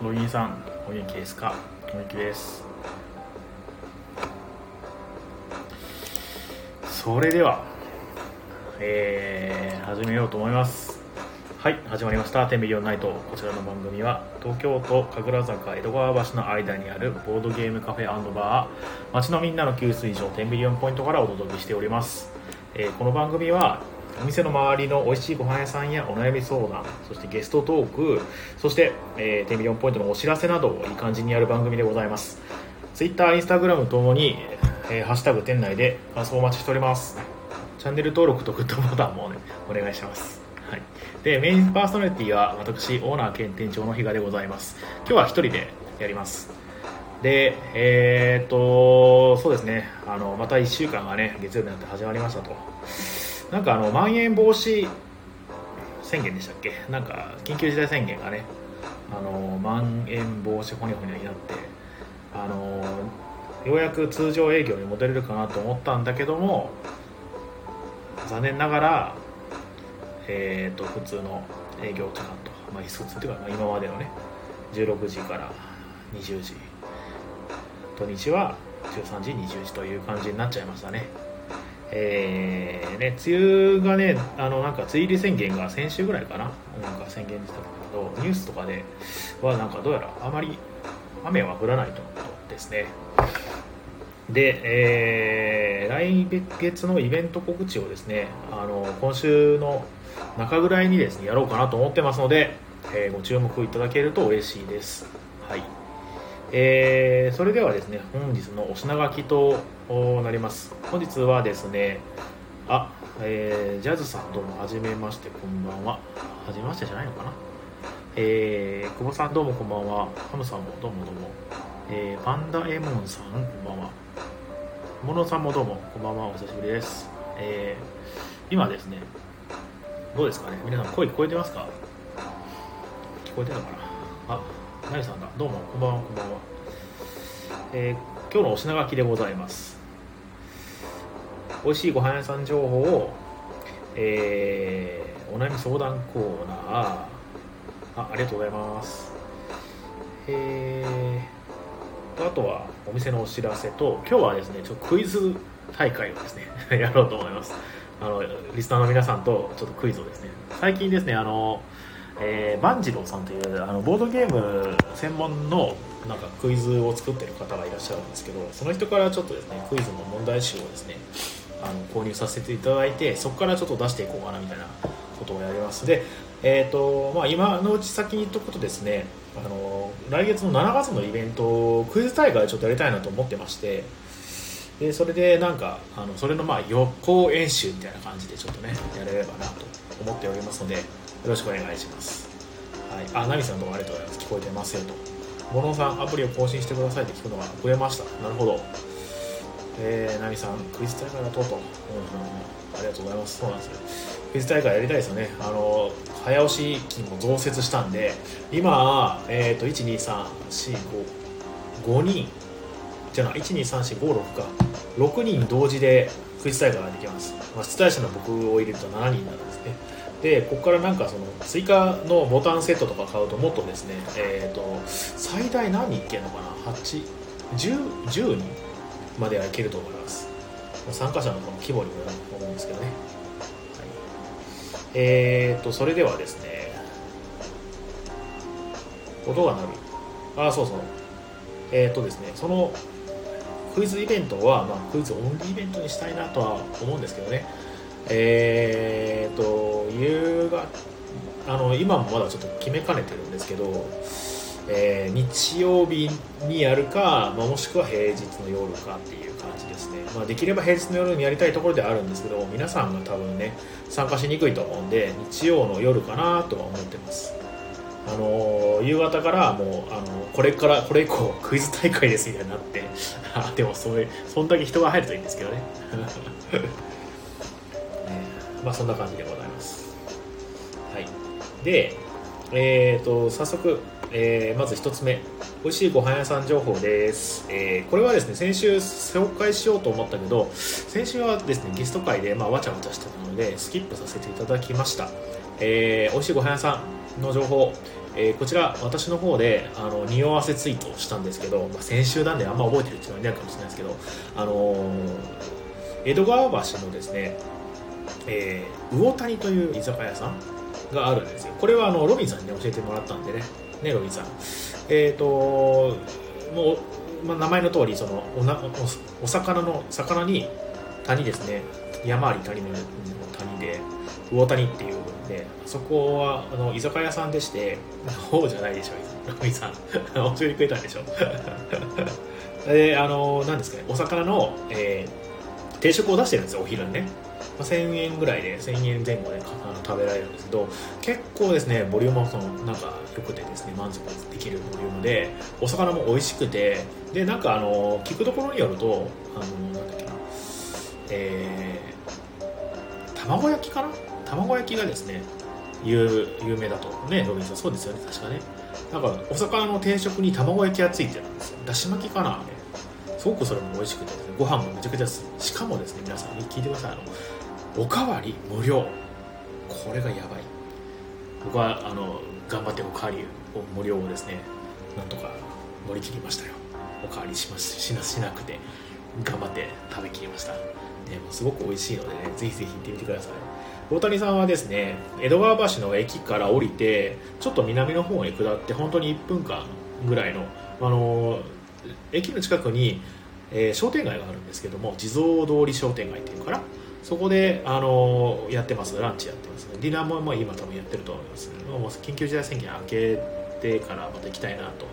ロギンさん、お元気ですか？お元気です。それでは、始めようと思います。はい、始まりました、10ミリオンナイト。こちらの番組は東京都神楽坂江戸川橋の間にあるボードゲームカフェ&バー、街のみんなの給水所10ミリオンポイントからお届けしております。この番組はお店の周りの美味しいご飯屋さんやお悩み相談、そしてゲストトーク、そして、10ミリオンポイントのお知らせなどをいい感じにやる番組でございます。 Twitter、Instagram ともに、ハッシュタグ店内で感想をお待ちしております。チャンネル登録とグッドボタンも、ね、お願いします。はい、でメインパーソナリティは私、オーナー兼店長の比嘉でございます。今日は一人でやります。でそうですね、また1週間がね、月曜日になって始まりましたと。なんかまん延防止宣言でしたっけ、なんか緊急事態宣言がね、まん延防止ほにゃほにゃになって、ようやく通常営業に戻れるかなと思ったんだけども、残念ながら、普通の営業時間と、普通というか、今までのね、16時から20時、土日は13時、20時という感じになっちゃいましたね。ね、梅雨がね、梅雨入り宣言が先週ぐらいかな、なんか宣言したんだけど、ニュースとかではなんかどうやらあまり雨は降らないとのことですね。で、来月のイベント告知をですね、今週の中ぐらいにですねやろうかなと思ってますので、ご注目いただけると嬉しいです。はい、それではですね、本日のお品書きとなります。本日はですね、ジャズさん、どうもはじめまして、こんばんは。はじめましてじゃないのかな。久保さん、どうもこんばんは。ハムさんもどうもどうも、パンダエモンさん、こんばんは。モノさんもどうもこんばんは、お久しぶりです。今ですね、どうですかね、皆さん声聞こえてますか？聞こえてるのかな。ナイさんだ、どうもこんばんは、こんばんは。今日のお品書きでございます。美味しいご飯屋さん情報を、お悩み相談コーナー、ありがとうございます。あとはお店のお知らせと、今日はですね、ちょっとクイズ大会をですねやろうと思います。リスナーの皆さんとちょっとクイズをですね、最近ですね、万次郎さんというボードゲーム専門のなんかクイズを作ってる方がいらっしゃるんですけど、その人からちょっとですね、クイズの問題集をですね、購入させていただいて、そこからちょっと出していこうかなみたいなことをやります。で、今のうち先に言っとくとですね、来月の7月のイベントをクイズ大会でちょっとやりたいなと思ってまして、でそれでなんかそれの予行演習みたいな感じでちょっとねやれればなと思っておりますので、よろしくお願いします。はい、ナミさん、どうもありがとうございます。聞こえてますよと。モノさん、アプリを更新してくださいって聞くのが遅れました。なるほど。ナミさん、クイズ大会だと、ありがとうございます。そうなんですよ、クイズ大会やりたいですよね。早押し機も増設したんで、今、1,2,3,4,5 人じゃあ 1,2,3,4,5,6 か、6人同時でクイズ大会ができます。出題者の僕を入れると7人になるんですね。で、ここからなんかその追加のボタンセットとか買うと、もっとですね、最大何人いけるのかな、10人まではいけると思います。参加者のこの規模にもよると思うんですけどね。はい、それではですね、音が鳴る、ですね、そのクイズイベントは、クイズオンリーイベントにしたいなとは思うんですけどね。夕方、今もまだちょっと決めかねてるんですけど、日曜日にやるか、もしくは平日の夜かっていう感じですね。できれば平日の夜にやりたいところではあるんですけど、皆さんが多分ね参加しにくいと思うんで、日曜の夜かなとは思ってます。夕方からもうこれ以降クイズ大会ですみたいになって、でもそんだけ人が入るといいんですけどね。そんな感じでございます。はい、で、早速、まず1つ目、美味しいご飯屋さん情報です。これはですね、先週紹介しようと思ったけど、先週はですねゲスト会でわちゃわちゃしてたのでスキップさせていただきました。美味しいご飯屋さんの情報、こちら私の方で匂わせツイートしたんですけど、先週なんであんま覚えてる人はいないかもしれないですけど、江戸川橋のですね、魚谷という居酒屋さんがあるんですよ。これはロビンさんに、ね、教えてもらったんで ねロビンさん、もう、名前の通りその お魚の魚に谷ですね、山あり谷の谷で魚谷っていうので、そこは居酒屋さんでして、そうじゃないでしょロビンさん教えてくれたんでしょで何ですかね、お魚の、定食を出してるんですよ、お昼にね。1000円ぐらいで1000円前後で食べられるんですけど、結構ですねボリュームもなんか良くてですね、満足できるボリュームで、お魚も美味しくて、でなんか聞くところによるとなんだっけな、卵焼きかな、卵焼きがですね有名だとね、ロビンさんそうですよね、確かね。なんかお魚の定食に卵焼きがついてるんですよ、だし巻きかな、すごくそれも美味しくてですね、ご飯もめちゃくちゃ、しかもですね皆さん聞いてください、おかわり無料、これがやばい。僕は頑張っておかわりを無料をですね、なんとか乗り切りましたよ。おかわりしなくて頑張って食べきりました。でもすごく美味しいのでね、ぜひぜひ行ってみてください。大谷さんはですね、江戸川橋の駅から降りてちょっと南の方へ下って、本当に1分間ぐらいの駅の近くに、商店街があるんですけども、地蔵通り商店街っていうのかな、そこで、やってます、ランチやってます、ね、ディナーも、今多分やってると思います、ね、もう緊急事態宣言明けてからまた行きたいなと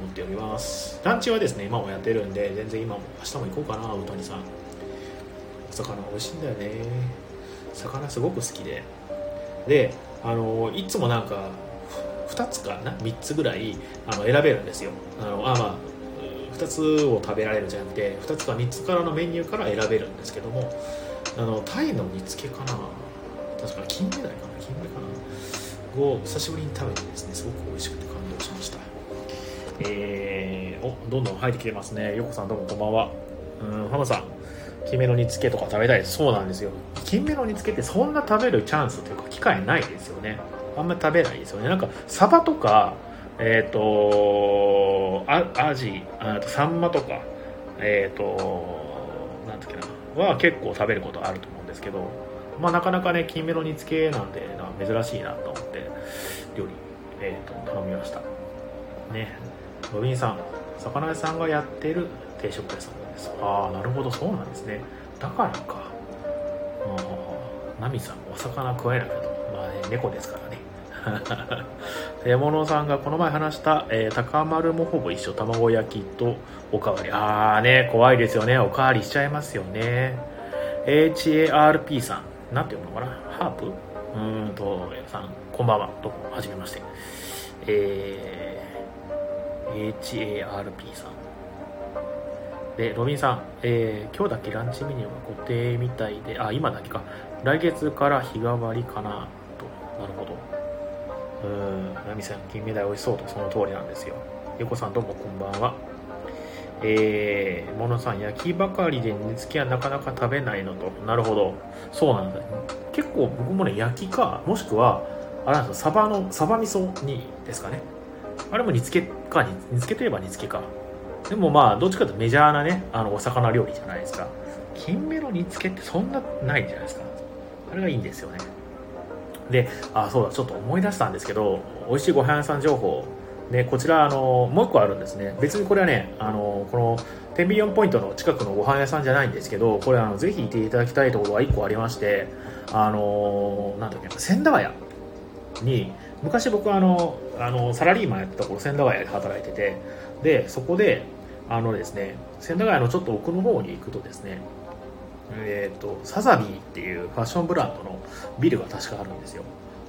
思っております。ランチはですね今もやってるんで、全然今も明日も行こうかな。宇谷さんお魚美味しいんだよね、魚すごく好きで、でいつもなんか2つかな3つぐらい選べるんですよ。2つを食べられるじゃなくて、2つか3つからのメニューから選べるんですけども、タイの煮付けかな、確かに金目かなを久しぶりに食べてですね、すごく美味しくて感動しました。どんどん入ってきてますね。よこさんどうもこんばんは。ハムさん、金目の煮付けとか食べたいです。そうなんですよ、金目の煮付けってそんな食べるチャンスというか機会ないですよね、あんまり食べないですよね。なんかサバとかアジ、サンマとか、なんていうかな、は結構食べることあると思うんですけど、まあなかなかね、金目の煮付けなんで珍しいなと思って料理、頼みましたね。ロビンさん、魚屋さんがやってる定食屋さんなんです。ああ、なるほど、そうなんですね。だからか、ナミさんお魚食えないけど、まあね、猫ですからね。獲物さんがこの前話した、高丸もほぼ一緒、卵焼きとおかわり。あーね、怖いですよね、おかわりしちゃいますよね。 HARP さん、なんて読むのかな、ハープさん、こんばんは、どうもはじめまして。HARP さんで、ロビンさん、今日だけランチメニューが固定みたいで、あ、今だけか、来月から日替わりかなと。なるほど。ナミさん、金目鯛美味しそうと、その通りなんですよ。ヨコさんどうもこんばんは。モノさん、焼きばかりで煮付きはなかなか食べないのと。なるほど、そうなんだ、ね、結構僕もね、焼きかもしくはあれなんですよ、サバ味噌煮ですかね。あれも煮付けか、煮付けといえば煮付けか。でもまあどっちかというとメジャーなね、お魚料理じゃないですか。金目の煮付けってそんなないんじゃないですか。あれがいいんですよね。で、あ、そうだ、ちょっと思い出したんですけど、美味しいご飯屋さん情報、ね、こちらもう一個あるんですね。別にこれはね、この天秤4ポイントの近くのご飯屋さんじゃないんですけど、これぜひ行っていただきたいところが一個ありまして、なんだっけ、千駄ヶ谷に昔僕はサラリーマンやってた頃、千駄ヶ谷で働いてて、でそこでですね、千駄ヶ谷のちょっと奥の方に行くとですね、サザビーっていうファッションブランドのビルが確かあるんですよ。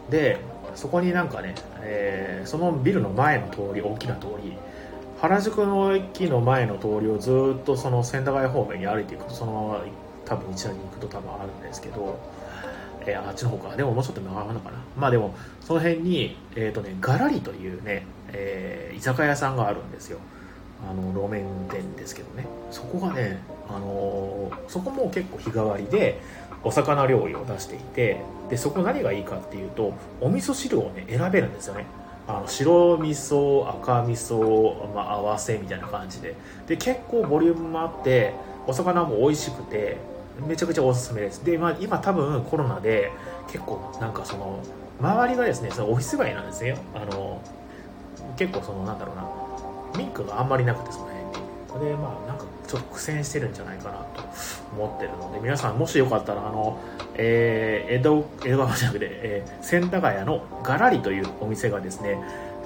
でそこになんかね、そのビルの前の通り、大きな通り、原宿の駅の前の通りをずっとその千駄ヶ谷方面に歩いていくと、そのまま多分一緒に行くと多分あるんですけど、あっちの方か、でももうちょっと長いのかな。まあでもその辺にガラリというね、居酒屋さんがあるんですよ。路面店ですけどね、そこがね、そこも結構日替わりでお魚料理を出していて、でそこ何がいいかっていうと、お味噌汁をね選べるんですよね。白味噌、赤味噌、合わせみたいな感じで、で結構ボリュームもあってお魚も美味しくてめちゃくちゃおすすめです。で、今多分コロナで結構なんかその周りがですね、そのオフィス街なんですね。結構そのなんだろうな、民家があんまりなくて、その辺にでなんかちょっと苦戦してるんじゃないかなと思ってるので、皆さんもしよかったら江戸川じゃなくて、千駄ヶ谷のガラリというお店がですね、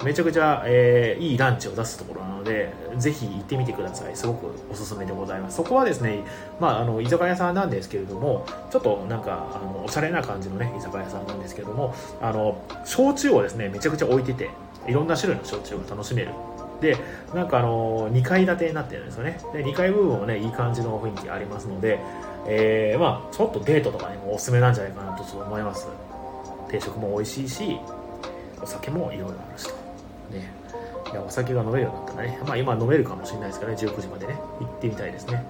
めちゃくちゃ、いいランチを出すところなのでぜひ行ってみてください。すごくおすすめでございます。そこはですね、居酒屋さんなんですけれども、ちょっとなんかおしゃれな感じのね居酒屋さんなんですけれども、焼酎をですねめちゃくちゃ置いてて、いろんな種類の焼酎が楽しめる。でなんか2階建てになってるんですよね。で2階部分もねいい感じの雰囲気ありますので、ちょっとデートとかにもおすすめなんじゃないかなと思います。定食も美味しいし、お酒もいろいろあるしとね、いやお酒が飲めるようになったらね、今飲めるかもしれないですからね、19時までね行ってみたいですね。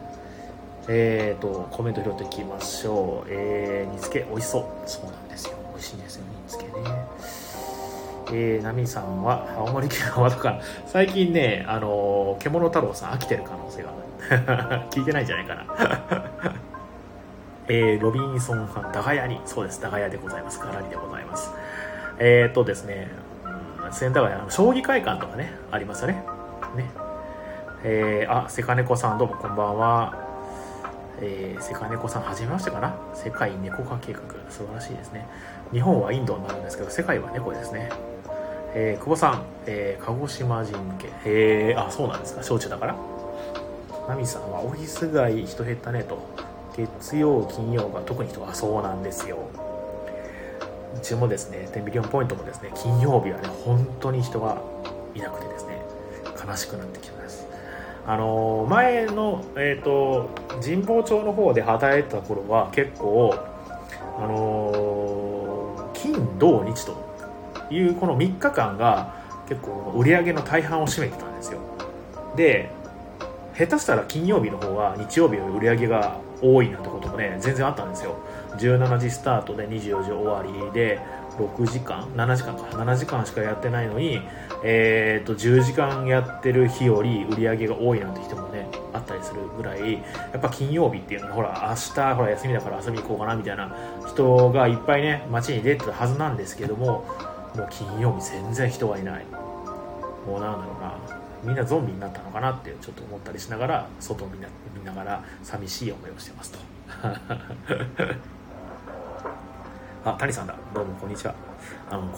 コメント拾っていきましょう。煮付け美味しそう。そうなんですよ、美味しいんですよ煮付けね。ナミさんは青森県はだから最近ね、獣太郎さん飽きてる可能性がある聞いてないんじゃないかなロビンソンさん、駄ヶ谷に、そうです、駄ヶ谷でございます、ガラリでございます。ですね、千駄ヶ谷の将棋会館とかねありますよね。セカネコさんどうもこんばんは。セカネコさんはじめましてかな。世界猫化計画、素晴らしいですね。日本はインドになるんですけど世界は猫ですね。久保さん、鹿児島人向け、そうなんですか、焼酎だから。ナミさんはオフィス街人減ったねと、月曜金曜が特に人が、そうなんですよ。うちもですね、テンビリオンポイントもですね、金曜日はね本当に人がいなくてですね、悲しくなってきます。前の、神保町の方で働いてた頃は結構、金土日というこの3日間が結構売り上げの大半を占めてたんですよ。で下手したら金曜日の方は日曜日より売り上げが多いなんてこともね全然あったんですよ。17時スタートで24時終わりで7時間しかやってないのに、10時間やってる日より売り上げが多いなんて人もねあったりするぐらい、やっぱ金曜日っていうのは明日休みだから遊びに行こうかなみたいな人がいっぱいね街に出てたはずなんですけども、もう金曜日全然人はいない。もうなんだろうな、みんなゾンビになったのかなってちょっと思ったりしながら、外を見ながら寂しい思いをしてますとあ、谷さんだ、どうもこんにちは。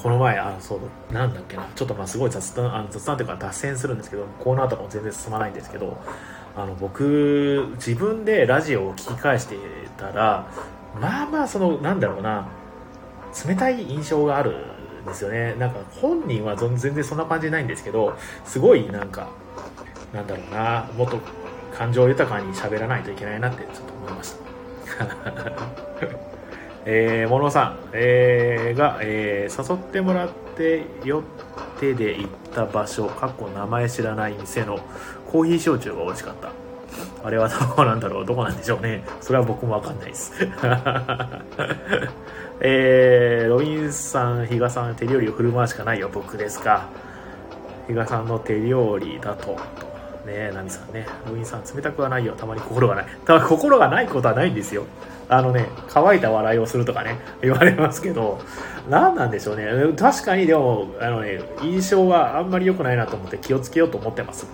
この前そうなんだっけな、ちょっとすごい雑談というか脱線するんですけど、コーナーとかも全然進まないんですけど、僕自分でラジオを聞き返してたら、そのなんだろうな、冷たい印象があるですよね。なんか本人は全然そんな感じないんですけど、すごいなんかなんだろうな、もっと感情豊かに喋らないといけないなってちょっと思いましたモノさん、が、誘ってもらって寄ってで行った場所名前知らない店のコーヒー焼酎が美味しかった。あれはどこなんでしょうね。それは僕も分かんないですロビンさん、比嘉さん、手料理を振る舞うしかないよ。僕ですか。比嘉さんの手料理だとね、ナミさんね、ロビンさん冷たくはないよ。たまに心がない。ただ心がないことはないんですよ。乾いた笑いをするとかね言われますけど、何なんでしょうね。確かにでも印象はあんまり良くないなと思って気をつけようと思ってます。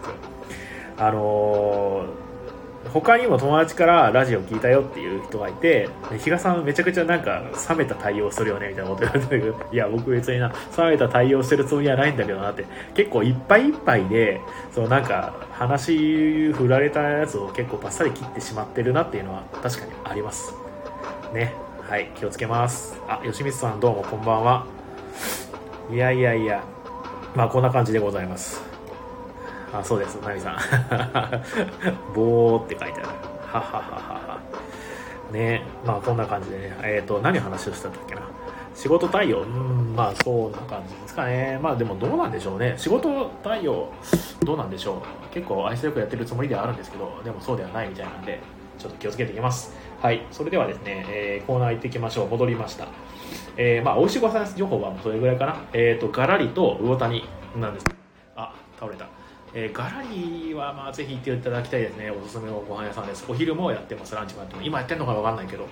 他にも友達からラジオ聞いたよっていう人がいて、比嘉さんめちゃくちゃなんか冷めた対応するよねみたいなこと言われてるけど、いや僕別に冷めた対応してるつもりはないんだけどなって、結構いっぱいいっぱいでなんか話振られたやつを結構バッサリ切ってしまってるなっていうのは確かにありますね。はい、気をつけます。吉光さんどうもこんばんは。こんな感じでございます。そうです、ナミさんボーって書いてあるははははね。こんな感じでね、何話をしたんだっけな、仕事対応、そんな感じですかね。でもどうなんでしょうね、仕事対応どうなんでしょう。結構愛想よくやってるつもりではあるんですけど、でもそうではないみたいなんで、ちょっと気をつけていきます。はい、それではですね、コーナー行っていきましょう。戻りました。まあ美味しいご飯情報はもうそれぐらいかな。ガラリと魚谷なんです。あ、倒れた。ガラリはまあぜひ行っていただきたいですね。おすすめのご飯屋さんです。お昼もやってます。ランチもやってます。今やってるのかわかんないけど、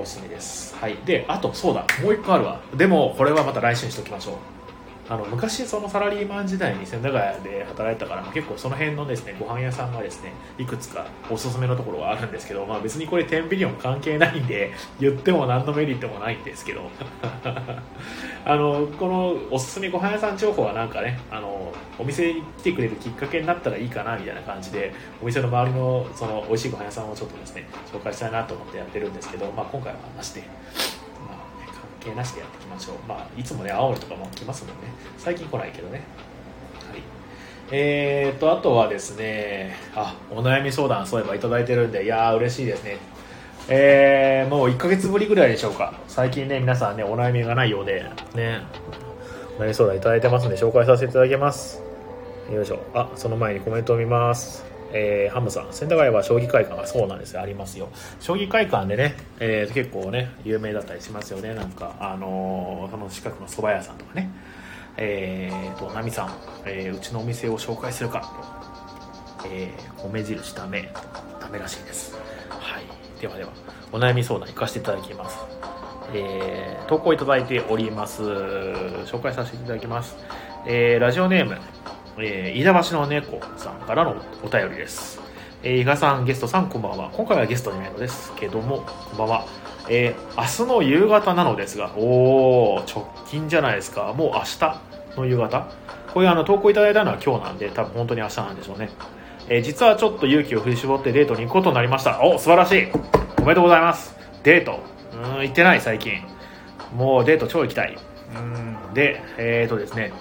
おすすめです。はい。で、あとそうだ、もう一個あるわ。でもこれはまた来週にしておきましょう。昔そのサラリーマン時代に千駄ヶ谷で働いたから結構その辺のですねご飯屋さんがですねいくつかおすすめのところがあるんですけど、まあ、別にこれテンビリオン関係ないんで言っても何のメリットもないんですけどこのおすすめご飯屋さん情報はなんかねお店に来てくれるきっかけになったらいいかなみたいな感じでお店の周りのその美味しいご飯屋さんをちょっとですね紹介したいなと思ってやってるんですけど、まあ、今回はなしで系なしでやっていきましょう。まあいつもね青森とかも来ますもんね。最近来ないけどね。はい。あとはですね、あ、お悩み相談そういえばいただいてるんで、いやー嬉しいですね。もう1ヶ月ぶりぐらいでしょうか。最近ね皆さんねお悩みがないようでねお悩み相談いただいてますんで紹介させていただきます。よいしょ。あ、その前にコメントを見ます。ハムさん、千駄ヶ谷は将棋会館がそうなんですよ、ありますよ。将棋会館でね、結構ね有名だったりしますよね。なんかその近くの蕎麦屋さんとかね。ナミさん、うちのお店を紹介するかと、米印ダメらしいです。はい、ではではお悩み相談行かせていただきます。投稿いただいております。紹介させていただきます。ラジオネーム。飯田橋の猫さんからのお便りです。伊賀さん、ゲストさん、こんばんは。今回はゲストじゃないのですけども、こんばんは。明日の夕方なのですが、おー、直近じゃないですか。もう明日の夕方。こういう投稿いただいたのは今日なんで、多分本当に明日なんでしょうね。実はちょっと勇気を振り絞ってデートに行くことになりました。お、素晴らしい。おめでとうございます。デート。行ってない、最近。もうデート超行きたい。で、ですね。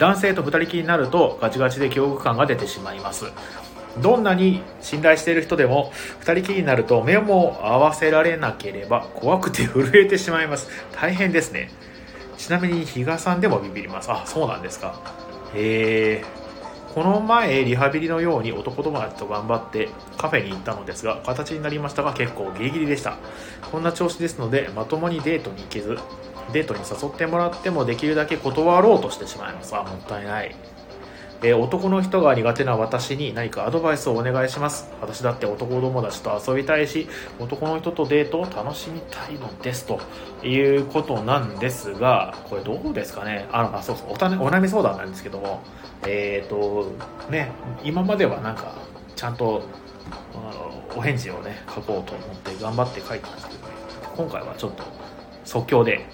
男性と二人きりになるとガチガチで恐怖感が出てしまいます。どんなに信頼している人でも二人きりになると目も合わせられなければ怖くて震えてしまいます。大変ですね。ちなみに比嘉さんでもビビります。あ、そうなんですか。この前リハビリのように男友達と頑張ってカフェに行ったのですが形になりましたが結構ギリギリでした。こんな調子ですのでまともにデートに行けずデートに誘ってもらってもできるだけ断ろうとしてしまいます。あ、もったいない。男の人が苦手な私に何かアドバイスをお願いします。私だって男友達と遊びたいし男の人とデートを楽しみたいのですということなんですがこれどうですかね。そうそう、お悩み相談なんですけどもね今まではなんかちゃんとお返事をね書こうと思って頑張って書いてたんですけど、ね、今回はちょっと即興で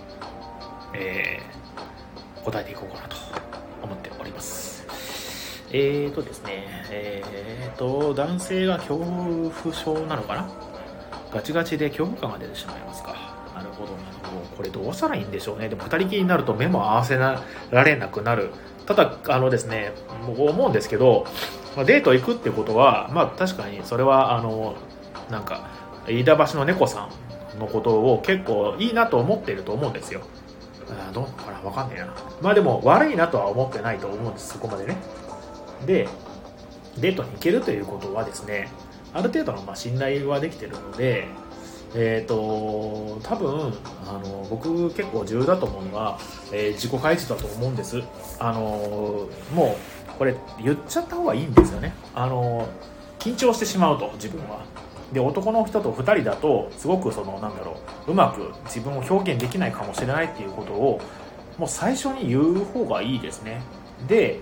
答えていこうかなと思っております。ですね男性が恐怖症なのかなガチガチで恐怖感が出てしまいますか。なるほど、これどうしたらいいんでしょうね。でも2人きりになると目も合わせられなくなる。ただですね思うんですけどデート行くってことはまあ確かにそれはなんか飯田橋の猫さんのことを結構いいなと思っていると思うんですよ。どうかな分かんないな。まあでも悪いなとは思ってないと思うんです。そこまでね。でデートに行けるということはですねある程度の信頼はできているので多分僕結構重要だと思うのは、自己開示だと思うんです。もうこれ言っちゃった方がいいんですよね。緊張してしまうと自分はで男の人と2人だとすごくうまく自分を表現できないかもしれないっていうことをもう最初に言う方がいいですね。で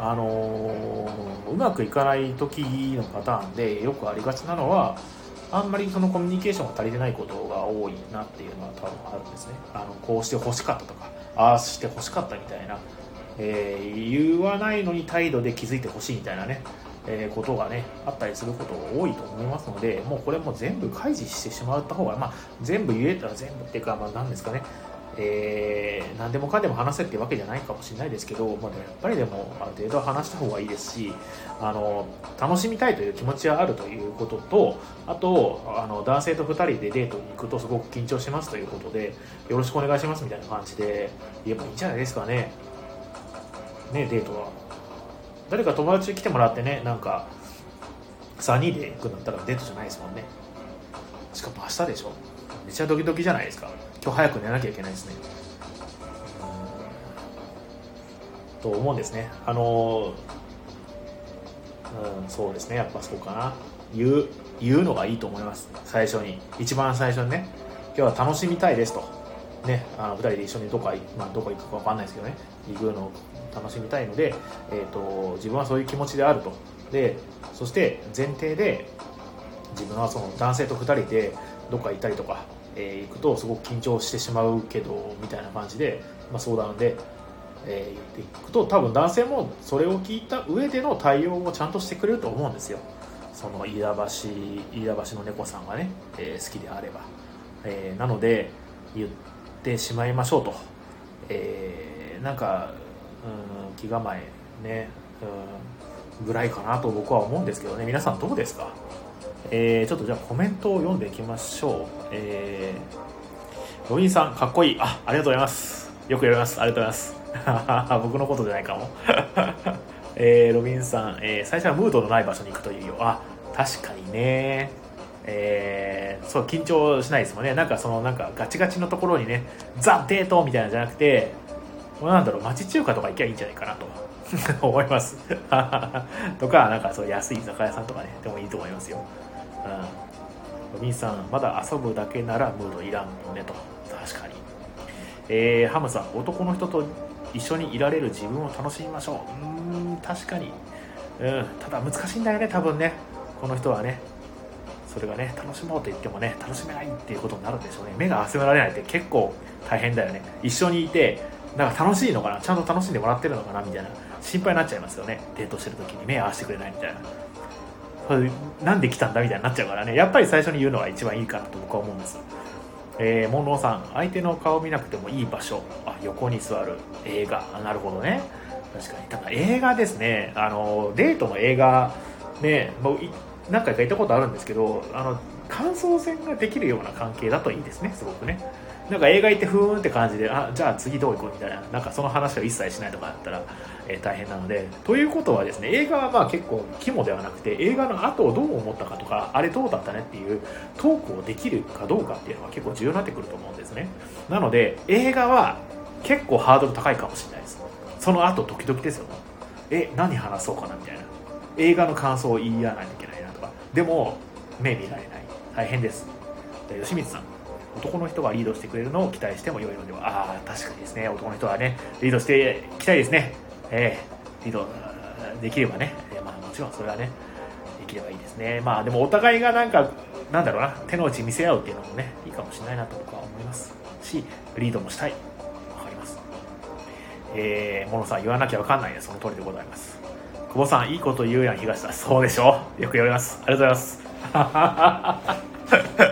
うまくいかない時のパターンでよくありがちなのはあんまりコミュニケーションが足りてないことが多いなっていうのは多分あるんですね。こうして欲しかったとかああして欲しかったみたいな、言わないのに態度で気づいてほしいみたいなねことがねあったりすることが多いと思いますのでもうこれも全部開示してしまった方が全部言えたら全部っていうか何ですかね何でもかんでも話せってわけじゃないかもしれないですけど、まあ、やっぱりでもある程度は話した方がいいですし楽しみたいという気持ちはあるということとあと男性と2人でデートに行くとすごく緊張しますということでよろしくお願いしますみたいな感じで言えばいいんじゃないですかね。ねデートは誰か友達に来てもらってねなんか3人で行くんだったらデートじゃないですもんね。しかも明日でしょ。めちゃドキドキじゃないですか。今日早く寝なきゃいけないですねと思うんですね。そうですね、やっぱそうかな。言うのがいいと思います。最初に、一番最初にね、今日は楽しみたいですとね、2人で一緒にどこ行くか分かんないですけどね、行くのを楽しみたいので、自分はそういう気持ちであると。で、そして前提で自分はその男性と2人でどっか行ったりとか、行くとすごく緊張してしまうけどみたいな感じで、相談で、言っていくと、多分男性もそれを聞いた上での対応をちゃんとしてくれると思うんですよ。その飯田橋の猫さんがね、好きであれば、なので言ってしまいましょうと、気構えね、ぐらいかなと僕は思うんですけどね。皆さんどうですか？ちょっとじゃあコメントを読んでいきましょう。ロインさんかっこいい。ありがとうございます。よくやります。ありがとうございます僕のことじゃないかもロビンさん、最初はムードのない場所に行くというよ。確かにね、そう緊張しないですもんね。ガチガチのところにね、ザ・デートみたいなのじゃなくて、町中華とか行けばいいんじゃないかなと思いますとか、そう安い居酒屋さんとかね、でもいいと思いますよ。ロビンさん、まだ遊ぶだけならムードいらんもんねと。確かに。ハムさん、男の人と一緒にいられる自分を楽しみましょう。確かに、ただ難しいんだよね、多分ね。この人はね、それがね、楽しもうと言ってもね、楽しめないっていうことになるんでしょうね。目が集められないって結構大変だよね。一緒にいて、楽しいのかな、ちゃんと楽しんでもらってるのかなみたいな心配になっちゃいますよね。デートしてる時に目合わせてくれないみたいな、なんで来たんだみたいになっちゃうからね。やっぱり最初に言うのが一番いいかなと僕は思うんです。モンローさん、相手の顔を見なくてもいい場所、横に座る、映画。なるほどね。確かに。ただ映画ですね、デートの映画ね、何回か行ったことあるんですけど、感想戦ができるような関係だといいですね、すごくね。映画行ってふーんって感じで、じゃあ次どう行こうみたいな、その話を一切しないとかだったら、大変なので。ということはですね、映画は結構肝ではなくて、映画の後をどう思ったかとか、あれどうだったねっていうトークをできるかどうかっていうのが結構重要になってくると思うんですね。なので映画は結構ハードル高いかもしれないです。その後ドキドキですよ。何話そうかなみたいな、映画の感想を言い合わないといけないなとか、でも目見られない、大変です。吉光さん、男の人がリードしてくれるのを期待しても良いのでは。確かにですね、男の人はね、リードしていきたいですね。リードできればね、もちろんそれはね、できればいいですね。でもお互いが手の内見せ合うっていうのもね、いいかもしれないなと僕は思いますし、リードもしたい。わかります。モノさん、言わなきゃわかんないね。その通りでございます。久保さん、いいこと言うやん東田。そうでしょ、よく言われます。ありがとうございます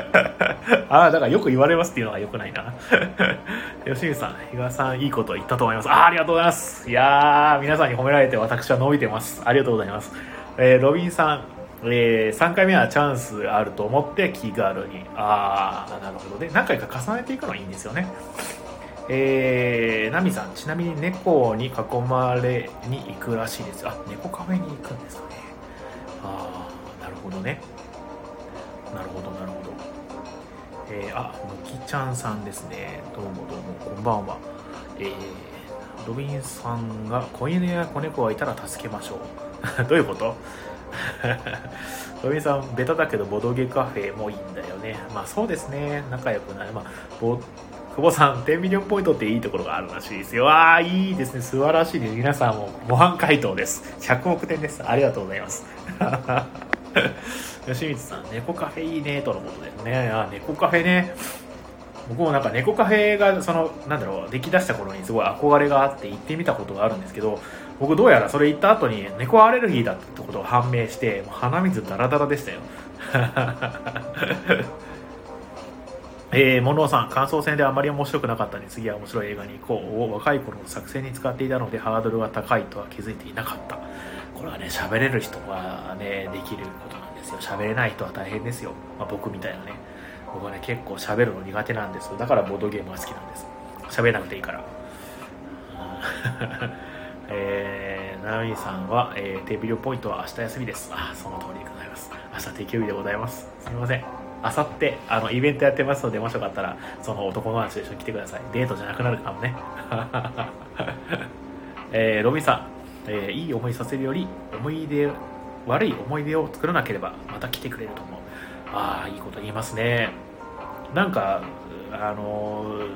だからよく言われますっていうのが良くないな吉見さん、日川さん、いいこと言ったと思います。ありがとうございます。いやー、皆さんに褒められて私は伸びてます。ありがとうございます。ロビンさん、3回目はチャンスあると思って気軽に。なるほどね。何回か重ねていくのはいいんですよね。ナミさん、ちなみに猫に囲まれに行くらしいです。猫カフェに行くんですかね。なるほどね。なるほど。むきちゃんさんですね。どうもこんばんは。ロビンさんが、子犬や子猫がいたら助けましょうどういうことロビンさん、ベタだけどボドゲカフェもいいんだよね。そうですね、仲良くなる。久保さん、10ミリオンポイントっていいところがあるらしいですよ。いいですね、素晴らしいです。皆さんも模範解答です。100億点です。ありがとうございます吉光さん、猫カフェいいねとのことですね。猫カフェね、僕も猫カフェができだした頃にすごい憧れがあって行ってみたことがあるんですけど、僕どうやらそれ行った後に猫アレルギーだってことを判明して、もう鼻水ダラダラでしたよモノオさん、感想戦であまり面白くなかったので次は面白い映画に行こうを若い頃の作戦に使っていたので、ハードルが高いとは気づいていなかった。これはね、喋れる人がね、できることなんですよ。喋れない人は大変ですよ。僕みたいなね、僕はね、結構喋るの苦手なんです。だからボードゲームが好きなんです。喋れなくていいからナミさんは、テレビ料ポイントは明日休みです。その通りでございます。明後日休日でございます。すみません、明後日イベントやってますので、もしよかったらその男の話で一緒に来てください。デートじゃなくなるかもね、ロビンさん、いい思いさせるより悪い思い出を作らなければまた来てくれると思う。ああ、いいこと言いますね。なんか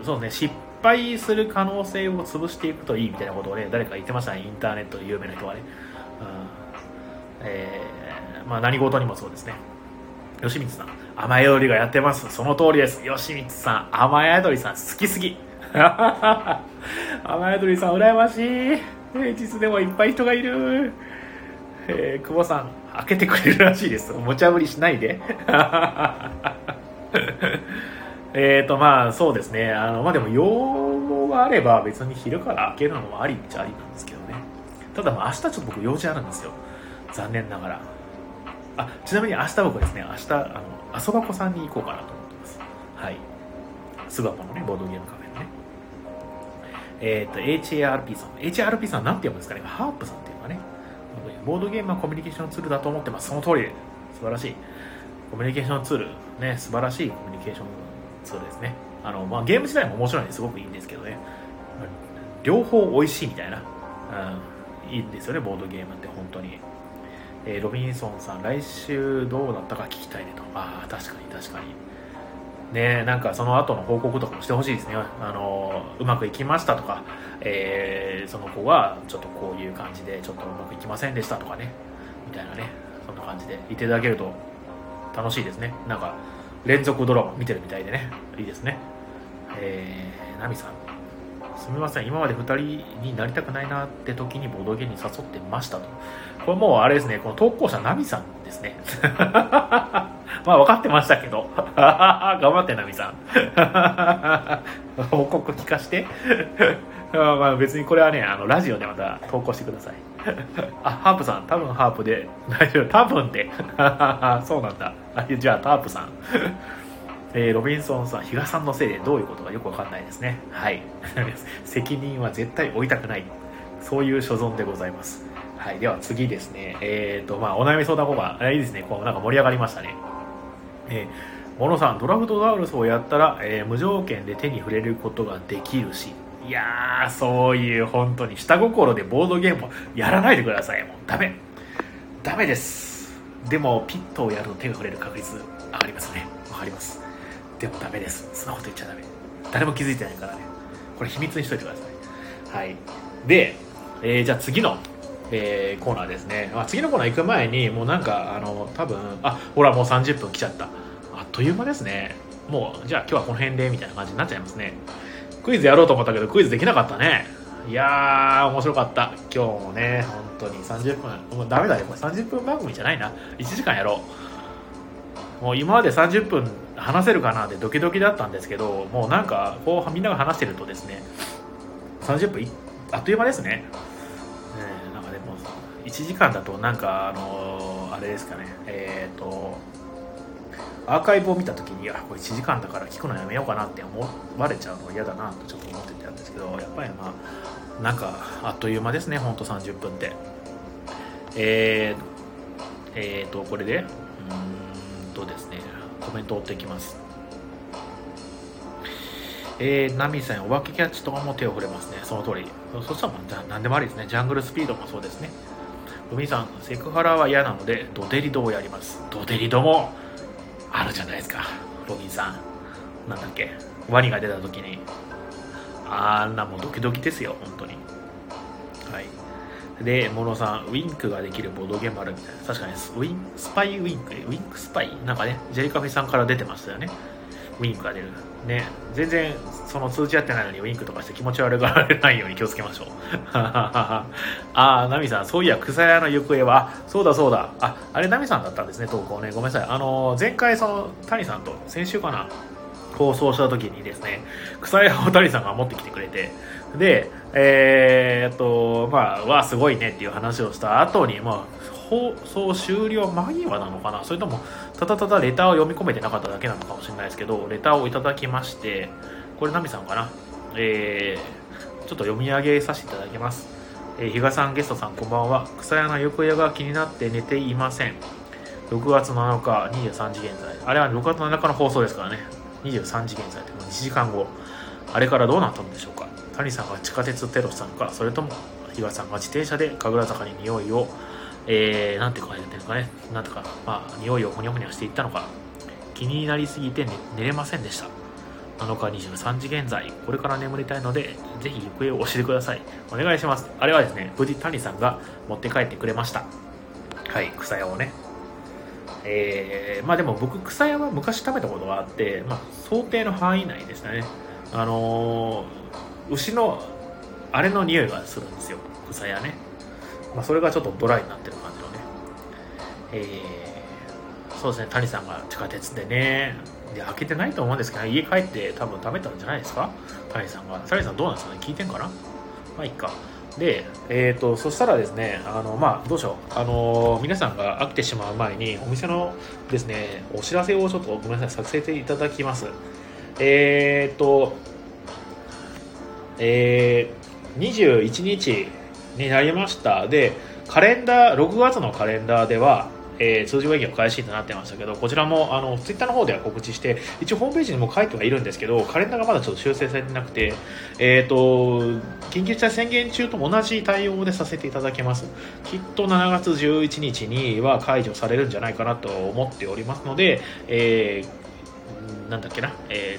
そうですね、失敗する可能性を潰していくといいみたいなことをね、誰か言ってましたね、インターネットで有名な人はね。まあ、何事にもそうですね。吉光さん、雨宿りがやってます。その通りです。吉光さん、雨宿りさん好きすぎ雨宿りさん羨ましい。平日でもいっぱい人がいる。久保さん、開けてくれるらしいです。無茶ぶりしないでまあそうですね、まあでも要望があれば別に昼から開けるのもありっちゃありなんですけどね。ただまあ明日ちょっと僕用事あるんですよ、残念ながら。あ、ちなみに明日僕ですね、明日あそばこさんに行こうかなと思ってます。はい、スバポのね、ボードゲームカフェのね。HARP さん、HARP さんなんて読むんですかね。ハープさんっていうのはね、ボードゲームはコミュニケーションツールだと思ってます。その通りで、素晴らしいコミュニケーションツールね、素晴らしいコミュニケーションツールですね。まあ、ゲーム自体も面白いんですごくいいんですけどね、両方美味しいみたいな、いいんですよね、ボードゲームって本当に。ロビンソンさん、来週どうだったか聞きたいねと。ああ、確かに確かにね。なんかその後の報告とかもしてほしいですね。うまくいきましたとか、その子はちょっとこういう感じでちょっとうまくいきませんでしたとかね、みたいなね、そんな感じで言っていただけると楽しいですね。なんか連続ドラマ見てるみたいでね、いいですね。ナミさん、すみません、今まで2人になりたくないなって時にボードゲームに誘ってましたと。これもうあれですね、この投稿者ナミさんですねまあ分かってましたけど頑張ってナミさん報告聞かしてまあ別にこれはね、ラジオでまた投稿してくださいあ、ハープさん、多分ハープで大丈夫、多分でそうなんだ、じゃあタープさんロビンソンさん、比嘉さんのせいでどういうことかよく分かんないですね。はい責任は絶対負いたくない、そういう所存でございます。はい、では次ですね。まあお悩み相談コーナーいいですね。こうなんか盛り上がりましたね。モノさん、ドラフトダウルスをやったら、無条件で手に触れることができるし、いやー、そういう本当に下心でボードゲームをやらないでください。もうダメです。でもピットをやると手が触れる確率上がりますね。わかります。でもダメです。そんなこと言っちゃダメ。誰も気づいてないからね。これ秘密にしといてください。はい。で、じゃあ次の。コーナーですね。まあ、次のコーナー行く前にもうなんか多分ほらもう30分来ちゃった、あっという間ですね。もうじゃあ今日はこの辺でみたいな感じになっちゃいますね。クイズやろうと思ったけどクイズできなかったね。いやー面白かった、今日もね。本当に30分、もうダメだね、これ30分番組じゃないな、1時間やろう。もう今まで30分話せるかなってドキドキだったんですけど、もうなんかこうみんなが話してるとですね、30分あっという間ですね。1時間だとなんかあれですかね、アーカイブを見た時にこれ1時間だから聞くのやめようかなって思われちゃうの嫌だなとちょっと思ってたんですけど、やっぱりまあなんかあっという間ですね、ほんと30分って。これでですね、コメントを追っていきます。ナミさん、お化けキャッチとかも手を触れますね。その通り。そしたらもう何でもありですね。ジャングルスピードもそうですね。ロビンさん、セクハラは嫌なのでドデリドをやります。ドデリドもあるじゃないですか、ロビンさん。なんだっけ、ワニが出た時にあんなもうドキドキですよ本当に。はい。でモノさん、ウィンクができるボードゲームあるみたいな。確かにスパイウィンク、ウィンクスパイなんかね、ジェリカフェさんから出てましたよね。ウィンクが出るね。全然その通知合ってないのにウィンクとかして気持ち悪がられないように気をつけましょうああ、ナミさん、そういや草屋の行方は、そうだそうだ、あれナミさんだったんですね、投稿ね。ごめんなさい、前回その谷さんと先週かな放送した時にですね、草屋を谷さんが持ってきてくれて、でまあわあすごいねっていう話をした後に、まあ放送終了間際なのかな、それともただレターを読み込めてなかっただけなのかもしれないですけど、レターをいただきまして、これナミさんかな、ちょっと読み上げさせていただきます。比嘉さん、ゲストさん、こんばんは。草屋の行方が気になって寝ていません。6月7日23時現在、あれは6月7日の放送ですからね、23時現在というのは1時間後、あれからどうなったのでしょうか。谷さんが地下鉄をテロしたのか、それとも日賀さんが自転車で神楽坂に匂いを、なんて書いてあるんですかね、なんとか、まあ、匂いをほにゃほにゃしていったのか、気になりすぎて 寝れませんでした。7日23時現在、これから眠りたいのでぜひ行方を教えてください、お願いします。あれはですね、無事谷さんが持って帰ってくれました。はい、草屋をね、まあでも僕草屋は昔食べたことがあって、まあ、想定の範囲内でしたね。牛のあれの匂いがするんですよ、草屋ね。まあ、それがちょっとドライになってる感じのね、そうですね、谷さんが地下鉄でね、で開けてないと思うんですけど、家帰って多分食べたんじゃないですか、谷さんが。谷さんどうなんですかね、聞いてんかな、まあいいか。で、そしたらですね、まあどうしよう、皆さんが飽きてしまう前にお店のですねお知らせをちょっとごめんなさいさせていただきます。21日になりました。で、カレンダー、6月のカレンダーでは、通常営業開始となってましたけど、こちらもツイッターの方では告知して、一応ホームページにも書いてはいるんですけど、カレンダーがまだちょっと修正されてなくて、緊急事態宣言中と同じ対応でさせていただきます。きっと7月11日には解除されるんじゃないかなと思っておりますので、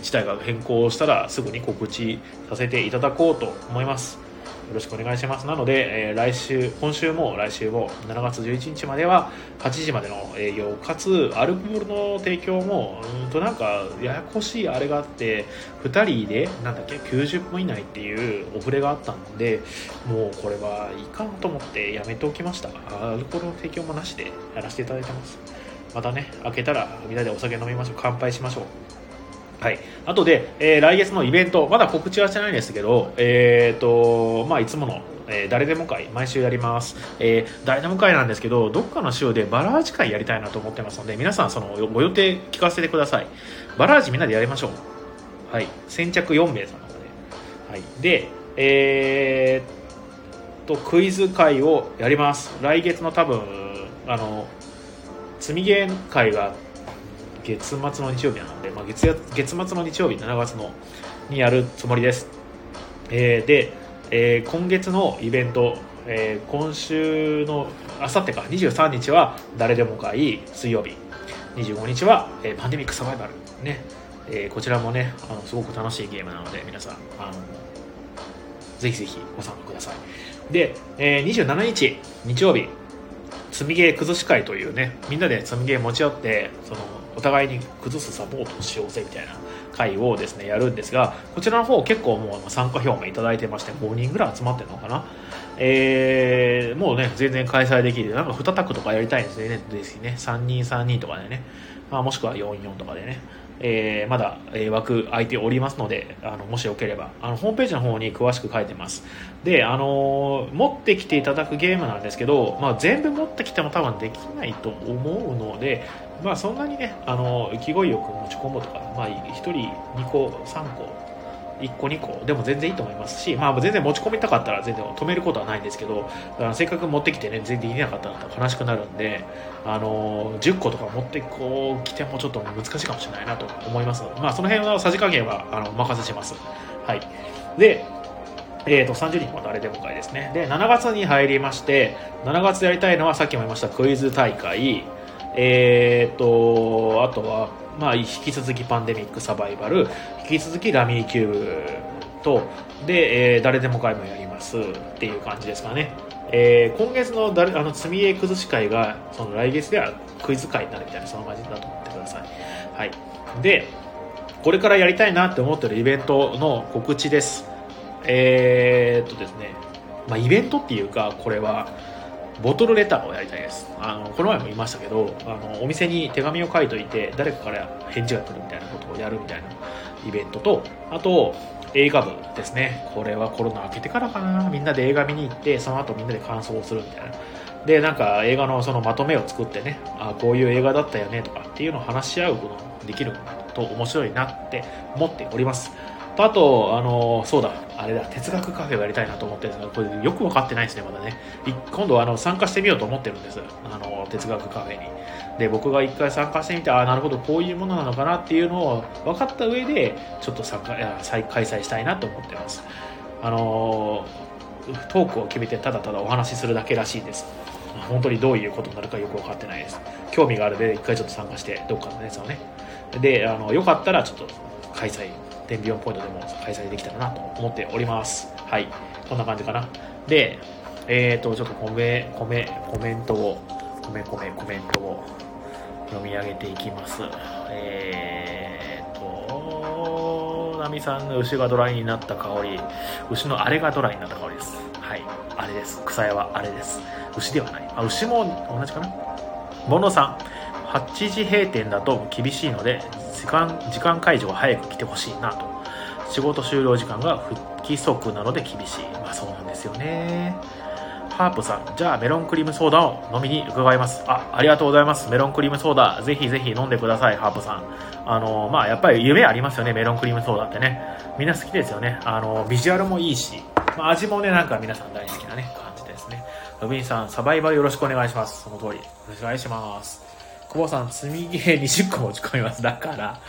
事態が変更したらすぐに告知させていただこうと思います。よろしくお願いします。なので、今週も来週も7月11日までは8時までの営業、かつアルコールの提供もややこしいあれがあって、2人で90分以内っていうお触れがあったので、もうこれはいかんと思ってやめておきました。アルコールの提供もなしでやらせていただいてます。またね、開けたらみんなでお酒飲みましょう、乾杯しましょう。はい、あとで、来月のイベントまだ告知はしてないんですけど、まあ、いつもの、誰でも会毎週やります。誰でも会なんですけど、どっかの週でバラージ会やりたいなと思ってますので、皆さんそのご予定聞かせてください。バラージみんなでやりましょう。はい、先着4名様まで、はい、で、クイズ会をやります。来月の多分積みゲー会が月末の日曜日なので、まあ、月末の日曜日7月のにやるつもりです。今月のイベント、今週のあさってか23日は誰でも会水曜日、25日は、パンデミックサバイバルね、こちらもねすごく楽しいゲームなので、皆さんぜひぜひご参加ください。で、27日日曜日、積みゲー崩し会というね、みんなで積みゲー持ち寄ってお互いに崩すサポートをしようぜみたいな会をですねやるんですが、こちらの方結構もう参加表明いただいてまして、5人ぐらい集まってるのかな、もうね全然開催できる、2択とかやりたいんですね、3人3人とかでね、まあ、もしくは4、4とかでね、まだ枠空いておりますので、もしよければホームページの方に詳しく書いてます。で、持ってきていただくゲームなんですけど、まあ、全部持ってきても多分できないと思うので、まあ、そんなにね勢いよく持ち込むとか、まあ、1人2個3個1個2個でも全然いいと思いますし、まあ、全然持ち込みたかったら全然止めることはないんですけど、せっかく持ってきてね全然できなかったら悲しくなるんで、10個とか持ってこう来てもちょっと難しいかもしれないなと思います。まあ、その辺のさじ加減はお任せします。はい。で、30人も誰でも会ですね。で、7月に入りまして、7月やりたいのはさっきも言いましたクイズ大会、あとはまあ、引き続きパンデミックサバイバル、引き続きラミーキューブとで、誰でも会もやりますっていう感じですかね。今月の積み絵崩し会が来月ではクイズ会になるみたいな、その感じだと思ってください。はい。で、これからやりたいなって思ってるイベントの告知です。ですね、まあ、イベントっていうか、これはボトルレターをやりたいです。この前も言いましたけど、お店に手紙を書いといて誰かから返事が来るみたいなことをやるみたいなイベントと、あと映画部ですね。これはコロナ明けてからかな、みんなで映画見に行って、その後みんなで感想をするみたいな。で、映画のまとめを作ってね、あ、こういう映画だったよねとかっていうのを話し合うことができると面白いなって思っております。あとそうだあれだ哲学カフェをやりたいなと思ってるんですが、これよく分かってないですねまだね。今度参加してみようと思ってるんです、哲学カフェに。で僕が一回参加してみて、ああなるほどこういうものなのかなっていうのを分かった上でちょっと再開催したいなと思ってます。トークを決めてただただお話しするだけらしいです。本当にどういうことになるかよく分かってないです。興味があるので一回ちょっと参加してどっかのやつをね、でよかったらちょっと開催天秤ポイントでも開催できたらなと思っております。はい、こんな感じかな。でちょっとコメントを読み上げていきます。波さんの牛がドライになった香り、牛のあれがドライになった香りです。はい、あれです。草屋はあれです。牛ではない。あ、牛も同じかな。モノさん、8時閉店だと厳しいので時間解除は早く来てほしいなと。仕事終了時間が不規則なので厳しい。まあそうなんですよね。ハープさん、じゃあメロンクリームソーダを飲みに伺います。ありがとうございます。メロンクリームソーダぜひぜひ飲んでください。ハープさん、やっぱり夢ありますよね。メロンクリームソーダってね、みんな好きですよね。ビジュアルもいいし、味もね、なんか皆さん大好きなね感じですね。ロビンさん、サバイバルよろしくお願いします。その通りよろしくお願いします。久保さん、積みゲー20個持ち込みます。だから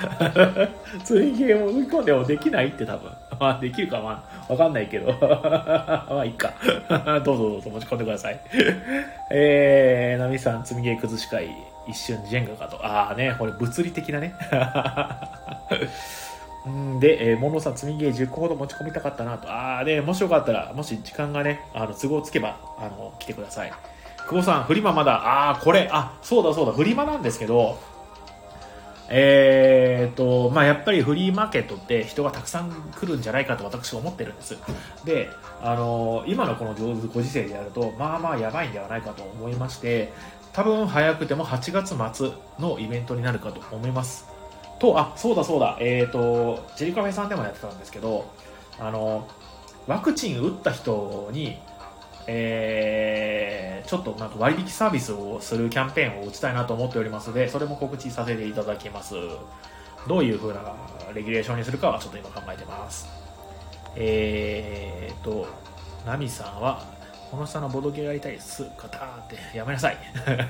積みゲーを追い込んでもできないって多分できるかわかんないけどいいかどうぞどうぞ持ち込んでくださいナミさん、積みゲー崩し会一瞬ジェンガかと。これ物理的なねで、モノさん、積みゲー10個ほど持ち込みたかったなと。もしよかったら、もし時間がね都合つけば来てください。久保さん、フリマまだ、そうだフリマなんですけど、やっぱりフリーマーケットって人がたくさん来るんじゃないかと私は思ってるんです。で、今のこのご時世でやると、やばいんではないかと思いまして、多分早くても8月末のイベントになるかと思います。と、そうだ、ジェリカフェさんでもやってたんですけど、ワクチン打った人に、ちょっとなんか割引サービスをするキャンペーンを打ちたいなと思っておりますので、それも告知させていただきます。どういう風なレギュレーションにするかはちょっと今考えてます。ナミさんはこの下のボドゲーやりたいっすカターンってやめなさい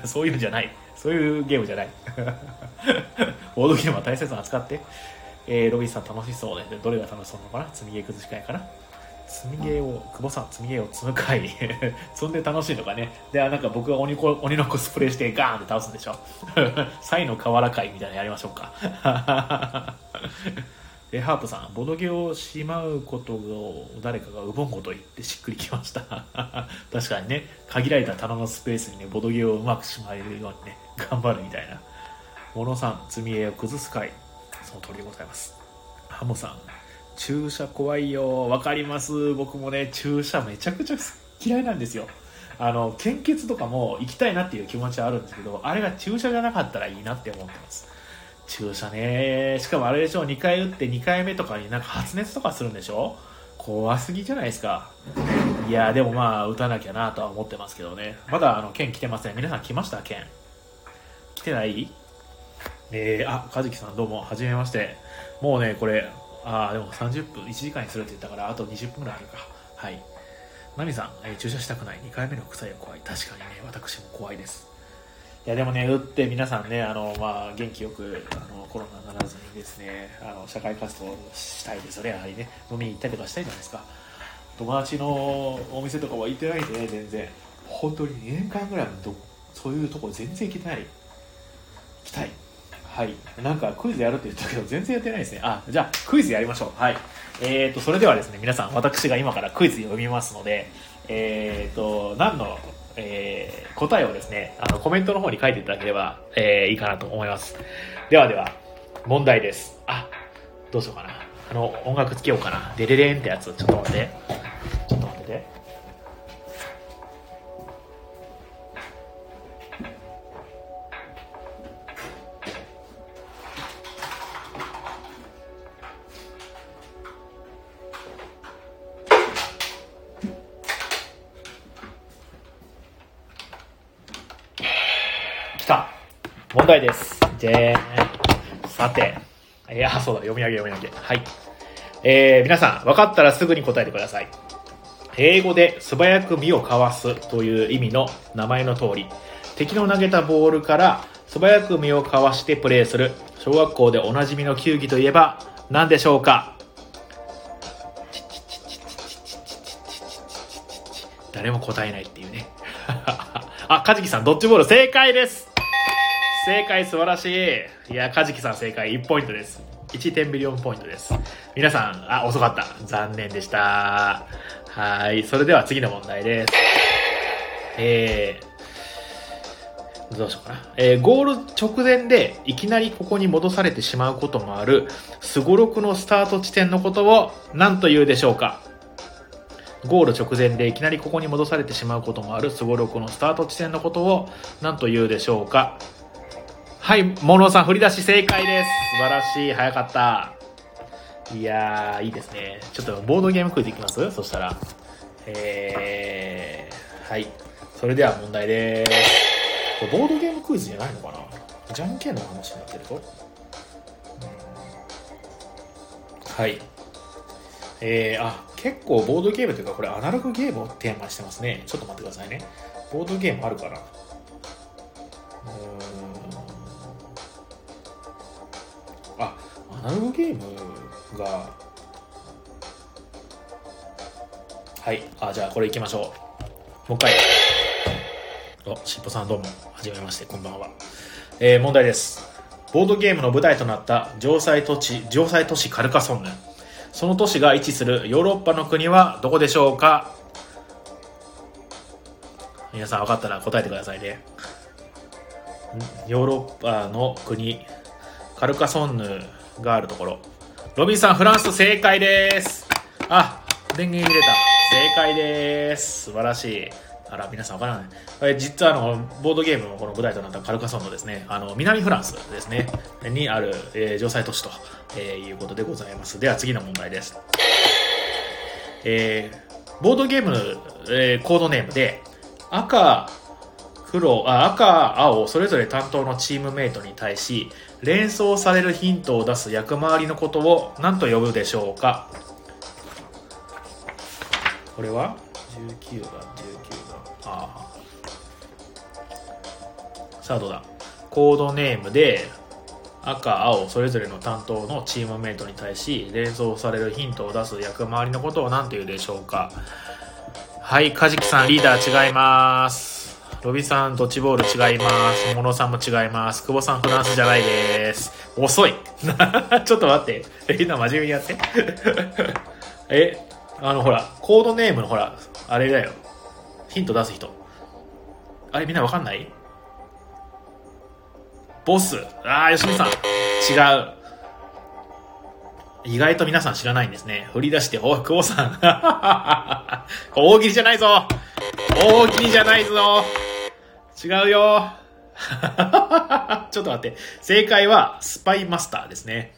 そういうんじゃない、そういうゲームじゃないボードゲームは大切に扱って、ロビーさん楽しそうで、どれが楽しそうなのかな。積みゲー崩し会かな。久保さん、積みゲーを積む会そんで楽しいのかね。で、なんか僕が鬼のコスプレしてガーンって倒すんでしょサイの河原会みたいなのやりましょうかで、ハープさん、ボドゲをしまうことを誰かがうぼんごと言ってしっくりきました確かにね、限られた棚のスペースにねボドゲをうまくしまえるようにね頑張るみたいな。モノさん、積みゲーを崩す会、その通りでございます。ハモさん、注射怖いよ。わかります。僕もね、注射めちゃくちゃ嫌いなんですよ。献血とかも行きたいなっていう気持ちはあるんですけど、あれが注射じゃなかったらいいなって思ってます。注射ね、しかもあれでしょ、2回打って2回目とかになんか発熱とかするんでしょ。怖すぎじゃないですか。いや、でも打たなきゃなとは思ってますけどね。まだ券来てません。皆さん来ました？券来てない？かずきさん、どうもはじめまして。もうね、これでも30分1時間にするって言ったから、あと20分ぐらいあるか。はい。ナミさん、注射したくない。2回目の副作用怖い。確かにね、私も怖いです。いや、でもね、打って皆さんね、元気よくコロナにならずにですね、社会活動したいですよね。やはりね、飲みに行ったりとかしたいじゃないですか。友達のお店とかは行ってないんでね、全然。本当に2年間ぐらいそういうとこ全然行けない。行きたい。はい、なんかクイズやるって言ったけど全然やってないですね。じゃあクイズやりましょう。はい。それではですね、皆さん、私が今からクイズ読みますので、何の、答えをですね、コメントの方に書いていただければ、いいかなと思います。では問題です。どうしようかな。音楽つけようかな。デレレンってやつ。ちょっと待ってて。問題です。さて、読み上げ。はい。皆さん分かったらすぐに答えてください。英語で素早く身をかわすという意味の名前の通り、敵の投げたボールから素早く身をかわしてプレーする小学校でおなじみの球技といえば何でしょうか？誰も答えないっていうねあ、カジキさんドッジボール正解です。正解、素晴らしい。いや、カジキさん正解1ポイントです。1点ビリオンポイントです。皆さん、あ、遅かった、残念でした。はい、それでは次の問題です。どうしようかな。ゴール直前でいきなりここに戻されてしまうこともあるすごろくのスタート地点のことを何というでしょうか？ゴール直前でいきなりここに戻されてしまうこともあるすごろくのスタート地点のことを何というでしょうか？はい、モノさん振り出し正解です。素晴らしい、早かった。いやー、いいですね。ちょっとボードゲームクイズいきます？そしたら、はい、それでは問題です。これボードゲームクイズじゃないのかな、じゃんけんの話になってると、はい、結構ボードゲームというかこれアナログゲームをテーマにしてますね。ちょっと待ってくださいね。ボードゲームあるかな。あ、アナログゲームが、はい、あ、じゃあこれいきましょう。もう一回。しっぽさんどうも、はじめまして、こんばんは。問題です。ボードゲームの舞台となった城塞都市カルカソンヌ、その都市が位置するヨーロッパの国はどこでしょうか？皆さん分かったら答えてくださいね。ヨーロッパの国、カルカソンヌがあるところ。ロビンさんフランス正解です。あ、電源入れた、正解です。素晴らしい。あら、皆さん分からない。実はボードゲームのこの舞台となったカルカソンヌですね、南フランスですねにある、城塞都市と、いうことでございます。では次の問題です。ボードゲームの、コードネームで赤、青それぞれ担当のチームメイトに対し連想されるヒントを出す役回りのことを何と呼ぶでしょうか？これは19番。さあどうだ。コードネームで赤、青それぞれの担当のチームメイトに対し連想されるヒントを出す役回りのことを何というでしょうか？はい、カジキさんリーダー違います。ロビさんドッジボール違います。モノさんも違います。久保さんフランスじゃないです。遅いちょっと待って、今真面目にやってほらコードネームのほらあれだよ、ヒント出す人。あれみんなわかんない？ボス。ああ、吉見さん。違う。意外と皆さん知らないんですね。振り出して、おい、久保さん。大喜利じゃないぞ。大喜利じゃないぞ。違うよ。ちょっと待って。正解は、スパイマスターですね。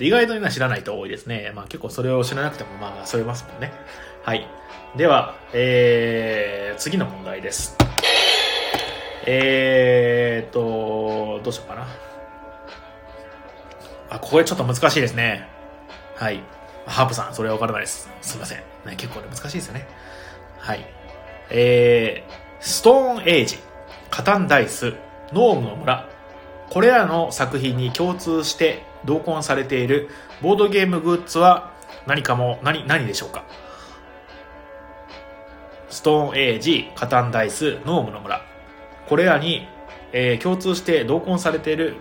意外とみんな知らない人多いですね。まあ結構それを知らなくても、まあ、それますもんね。はい。では、次の問題です。どうしようかな。あ、これちょっと難しいですね。はい。ハープさん、それは分からないです。すいません。ね、結構、ね、難しいですよね。はい。ストーンエイジ、カタンダイス、ノームの村。これらの作品に共通して同梱されているボードゲームグッズは何でしょうか？ストーンエイジ、カタンダイス、ノームの村。これらに、共通して同梱されている、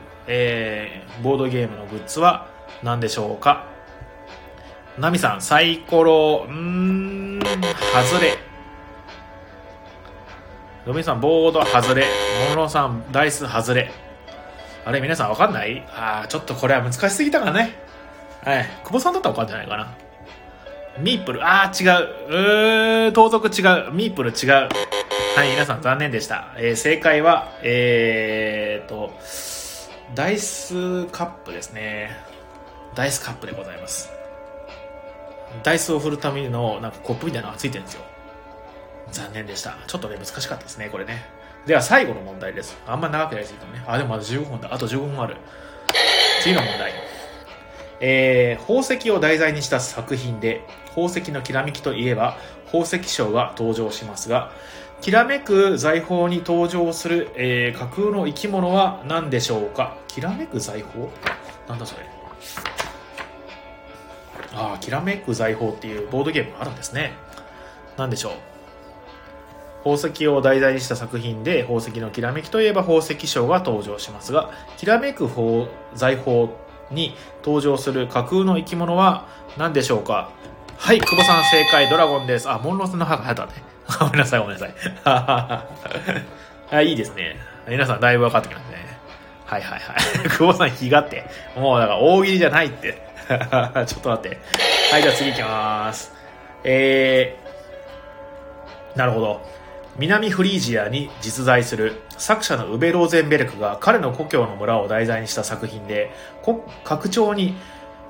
ボードゲームのグッズは何でしょうか？ナミさん、サイコロ、外れ。ロミさん、ボード外れ。モノさん、ダイス外れ。あれ、皆さんわかんない？ちょっとこれは難しすぎたからね。はい。久保さんだったらわかんじゃないかな。ミープル、違う。盗賊違う。ミープル違う。はい、皆さん残念でした。正解は、ダイスカップですね。ダイスカップでございます。ダイスを振るためのなんかコップみたいなのがついてるんですよ。残念でした。ちょっとね、難しかったですね、これね。では最後の問題です。あんま長くやりすぎてもね。でもまだ15分だ。あと15分ある。次の問題。宝石を題材にした作品で、宝石のきらめきといえば宝石商が登場しますが、きらめく財宝に登場する、架空の生き物は何でしょうか？きらめく財宝？なんだそれ。ああ、きらめく財宝っていうボードゲームがあるんですね。なんでしょう。宝石を題材にした作品で、宝石のきらめきといえば宝石商が登場しますが、きらめく財宝に登場する架空の生き物は何でしょうか？はい、久保さん正解、ドラゴンです。あ、モンロスの歯が入ったね。ごめんなさいごめんなさい。あ、いいですね。皆さんだいぶ分かってきますね。はいはいはい。久保さん日がって。もうだから大喜利じゃないって。ちょっと待って。はい、じゃあ次行きます。なるほど。南フリージアに実在する作者のウベ・ローゼンベルクが彼の故郷の村を題材にした作品で、拡張に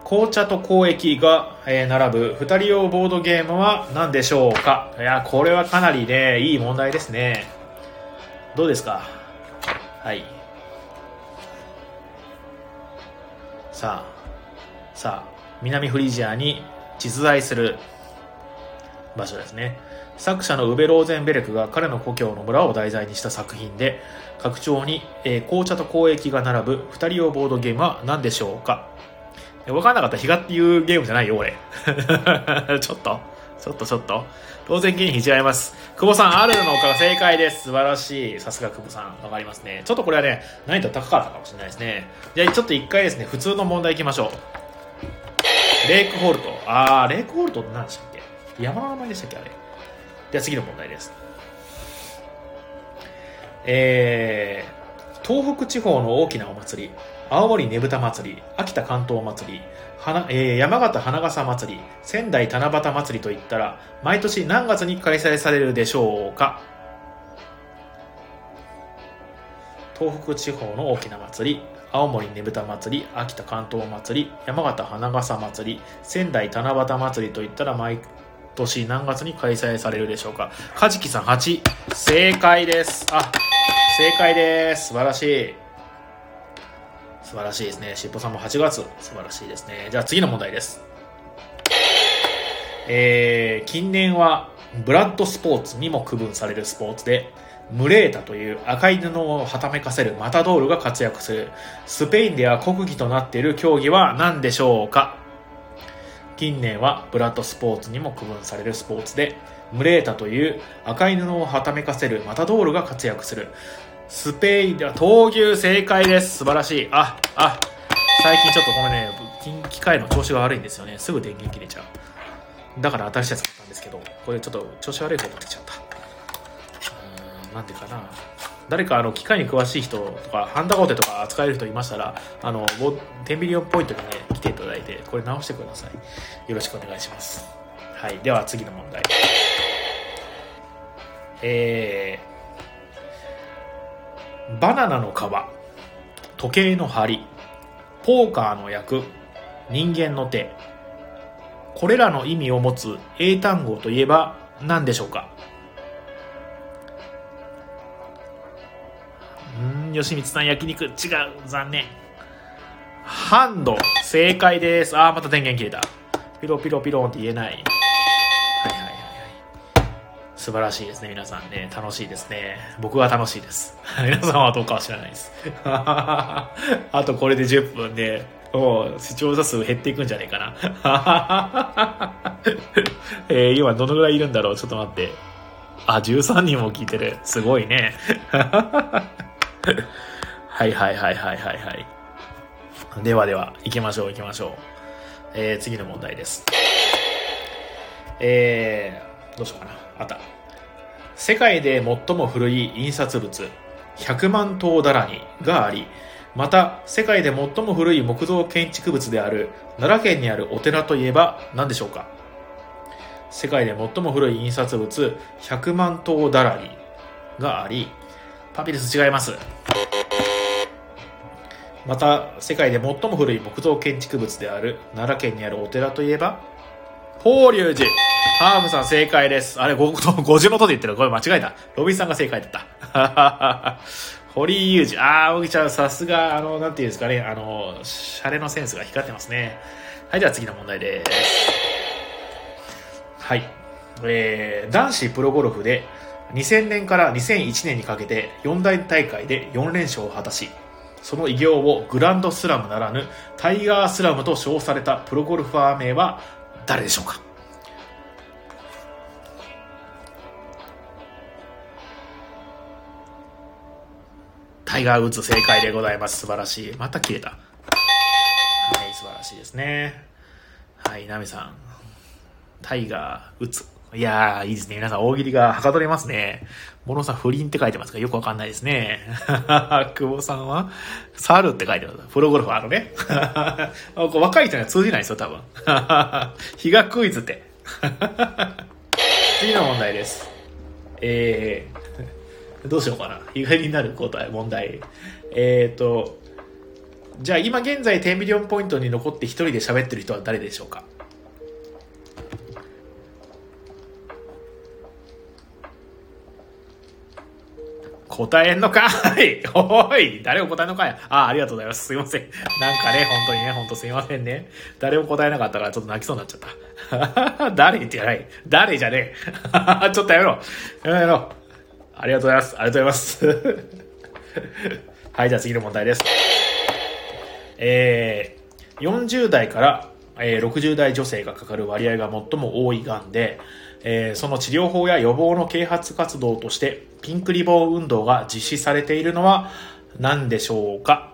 紅茶と交易が並ぶ2人用ボードゲームは何でしょうか？いや、これはかなりね、いい問題ですね。どうですか？はい。さあ、南フリージアに実在する場所ですね。作者のウベ・ローゼンベルクが彼の故郷の村を題材にした作品で、拡張に紅茶と交易が並ぶ2人用ボードゲームは何でしょうか？分かんなかったらヒガっていうゲームじゃないよ俺。ちょっと当然気に違います。久保さん、あるのか正解です。素晴らしい。さすが久保さん、分かりますね。ちょっとこれはね、難易度高かったかもしれないですね。じゃあちょっと一回ですね、普通の問題いきましょう。レイクホルト。レイクホルトって何でしたっけ？山の名前でしたっけあれ。では次の問題です。東北地方の大きなお祭り、青森ねぶた祭り、秋田竿燈祭り、山形花笠祭り、仙台七夕祭りといったら毎年何月に開催されるでしょうか？東北地方の大きな祭り、青森ねぶた祭り、秋田竿燈祭り、山形花笠祭り、仙台七夕祭りといったら毎年何月に開催されるでしょうか？カジキさん8、正解です。あ、正解です。素晴らしい、素晴らしいですね。しっぽさんも8月、素晴らしいですね。じゃあ次の問題です。近年はブラッドスポーツにも区分されるスポーツで、ムレータという赤い布をはためかせるマタドールが活躍するスペインでは国技となっている競技は何でしょうか？近年はブラッドスポーツにも区分されるスポーツで、ムレータという赤い布をはためかせるマタドールが活躍するスペインでは闘牛。正解です。素晴らしい。あ、最近ちょっとこのね、機械の調子が悪いんですよね。すぐ電源切れちゃう。だから新しいやつ買ったんですけど、これちょっと調子悪い方が出ちゃった。なんでかな。誰か機械に詳しい人とかハンダゴテとか扱える人いましたら、テンビリオンポイントにね、来ていただいてこれ直してください。よろしくお願いします。はい、では次の問題。バナナの皮、時計の針、ポーカーの役、人間の手、これらの意味を持つ英単語といえば何でしょうか？吉光さん焼肉違う、残念。ハンド、正解です。また電源切れた。ピロピロピロンって言えない。素晴らしいですね。皆さんね、楽しいですね。僕は楽しいです。皆さんはどうかは知らないです。あとこれで10分でもう視聴者数減っていくんじゃないかな。今どのぐらいいるんだろう。ちょっと待って。13人も聞いてる。すごいね。はい。では行きましょう。次の問題です。どうしようかな。あった。世界で最も古い印刷物、100万頭ダラニがあり、また世界で最も古い木造建築物である奈良県にあるお寺といえば何でしょうか？世界で最も古い印刷物、100万頭ダラニがあり、パピルス違います。また世界で最も古い木造建築物である奈良県にあるお寺といえば法隆寺。ハームさん正解です。あれ、50のとで言ってる。これ間違えた。ロビンさんが正解だった。堀井雄二、小木ちゃん、さすがなんていうんですかね、シャレのセンスが光ってますね。はい、では次の問題です。はい、男子プロゴルフで2000年から2001年にかけて4大大会で4連勝を果たし、その偉業をグランドスラムならぬタイガースラムと称されたプロゴルファー名は誰でしょうか。タイガー・ウッズ、正解でございます。素晴らしい。また切れた。はい、素晴らしいですね。はい、ナミさん、タイガー・ウッズ、いやー、いいですね。皆さん大喜利がはかどりますね。モノさん、不倫って書いてますがよくわかんないですね。久保さんは猿って書いてます。プロゴルファーのね。若い人には通じないですよ多分。日がクイズって。次の問題です。どうしようかな。意外になる答え問題。じゃあ今現在10ミリオンポイントに残って一人で喋ってる人は誰でしょうか。答えんのかい。おい、誰も答えんのかい。ありがとうございます。すいません。なんかね、本当にね、本当すいませんね。誰も答えなかったからちょっと泣きそうになっちゃった。誰じゃない、誰じゃねえ。ちょっとやめろやめろ。ありがとうございます、ありがとうございます。はい、じゃあ次の問題です。40代から60代女性がかかる割合が最も多いがんで、その治療法や予防の啓発活動としてピンクリボン運動が実施されているのは何でしょうか。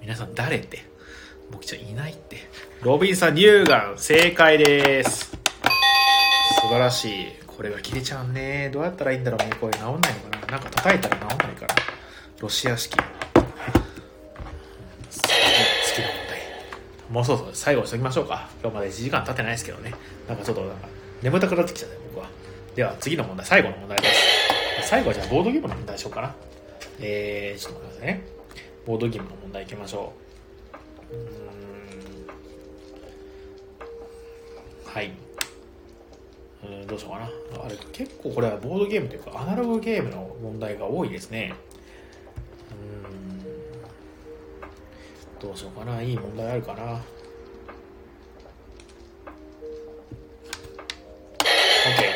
皆さん誰って、僕ちゃんいないって。ロビンさん、乳がん、正解です。素晴らしい。これが切れちゃうね。どうやったらいいんだろうね。これ治んないのかな。なんか叩いたら治んないから。ロシア式、もうそろそろ最後にしときましょうか。今日まで1時間経ってないですけどね。なんかちょっとなんか眠たくなってきちゃった僕は。では次の問題、最後の問題です。最後はじゃあボードゲームの問題しようかな。ちょっと待ってくださいね。ボードゲームの問題いきましょう。はい、どうしようかな。あれ、結構これはボードゲームというかアナログゲームの問題が多いですね。どうしようかな。いい問題あるかな。OK、行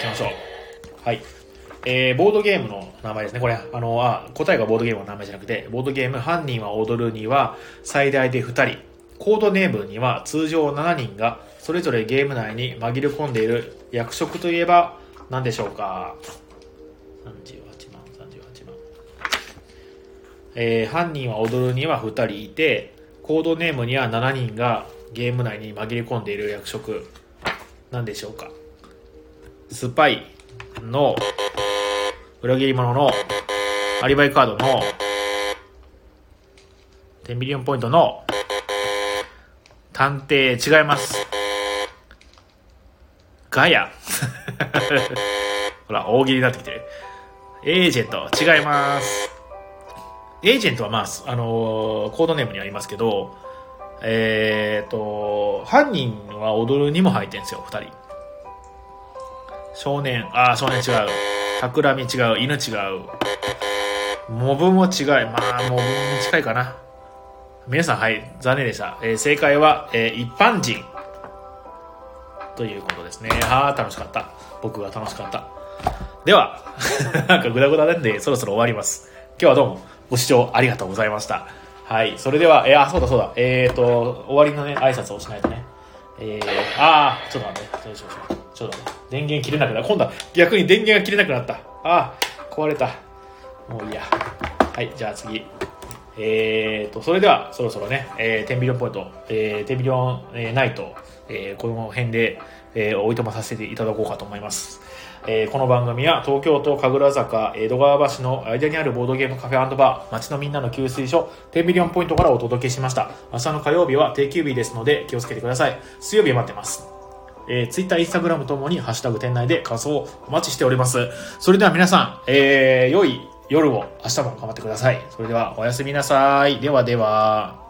きましょう。はい、ボードゲームの名前ですね。これ答えがボードゲームの名前じゃなくて、ボードゲーム、犯人は踊るには最大で2人、コードネームには通常7人がそれぞれゲーム内に紛れ込んでいる役職といえば何でしょうか。38万、犯人は踊るには2人いて、コードネームには7人がゲーム内に紛れ込んでいる役職、何でしょうか。スパイの、裏切り者の、アリバイカードの、10ミリオンポイントの、探偵、違います。ガヤ。ほら、大喜利になってきてる。エージェント、違います。エージェントはコードネームにありますけど、犯人は踊るにも入ってるんですよ、2人。少年違う。企み違う。犬違う。モブも違い。まあ、モブに近いかな。皆さん、はい、残念でした。正解は、一般人。ということですね。楽しかった。僕が楽しかった。では、なんかグダグダなんで、そろそろ終わります。今日はどうも。ご視聴ありがとうございました。はい。それでは、そうだ。終わりのね、挨拶をしないとね。ちょっと待って。ちょっと待って。電源切れなくなった。今度は逆に電源が切れなくなった。壊れた。もういいや。はい。じゃあ次。それでは、そろそろね、10ビリオンポイント、10ビリオン、ナイト、この辺で、おいとまさせていただこうかと思います。この番組は東京都神楽坂江戸川橋の間にあるボードゲームカフェ&バー、街のみんなの給水所10ミリオンポイントからお届けしました。明日の火曜日は定休日ですので気をつけてください。水曜日待ってます。Twitter、Instagram ともにハッシュタグ店内で感想をお待ちしております。それでは皆さん、良い夜を。明日も頑張ってください。それではおやすみなさい。ではでは。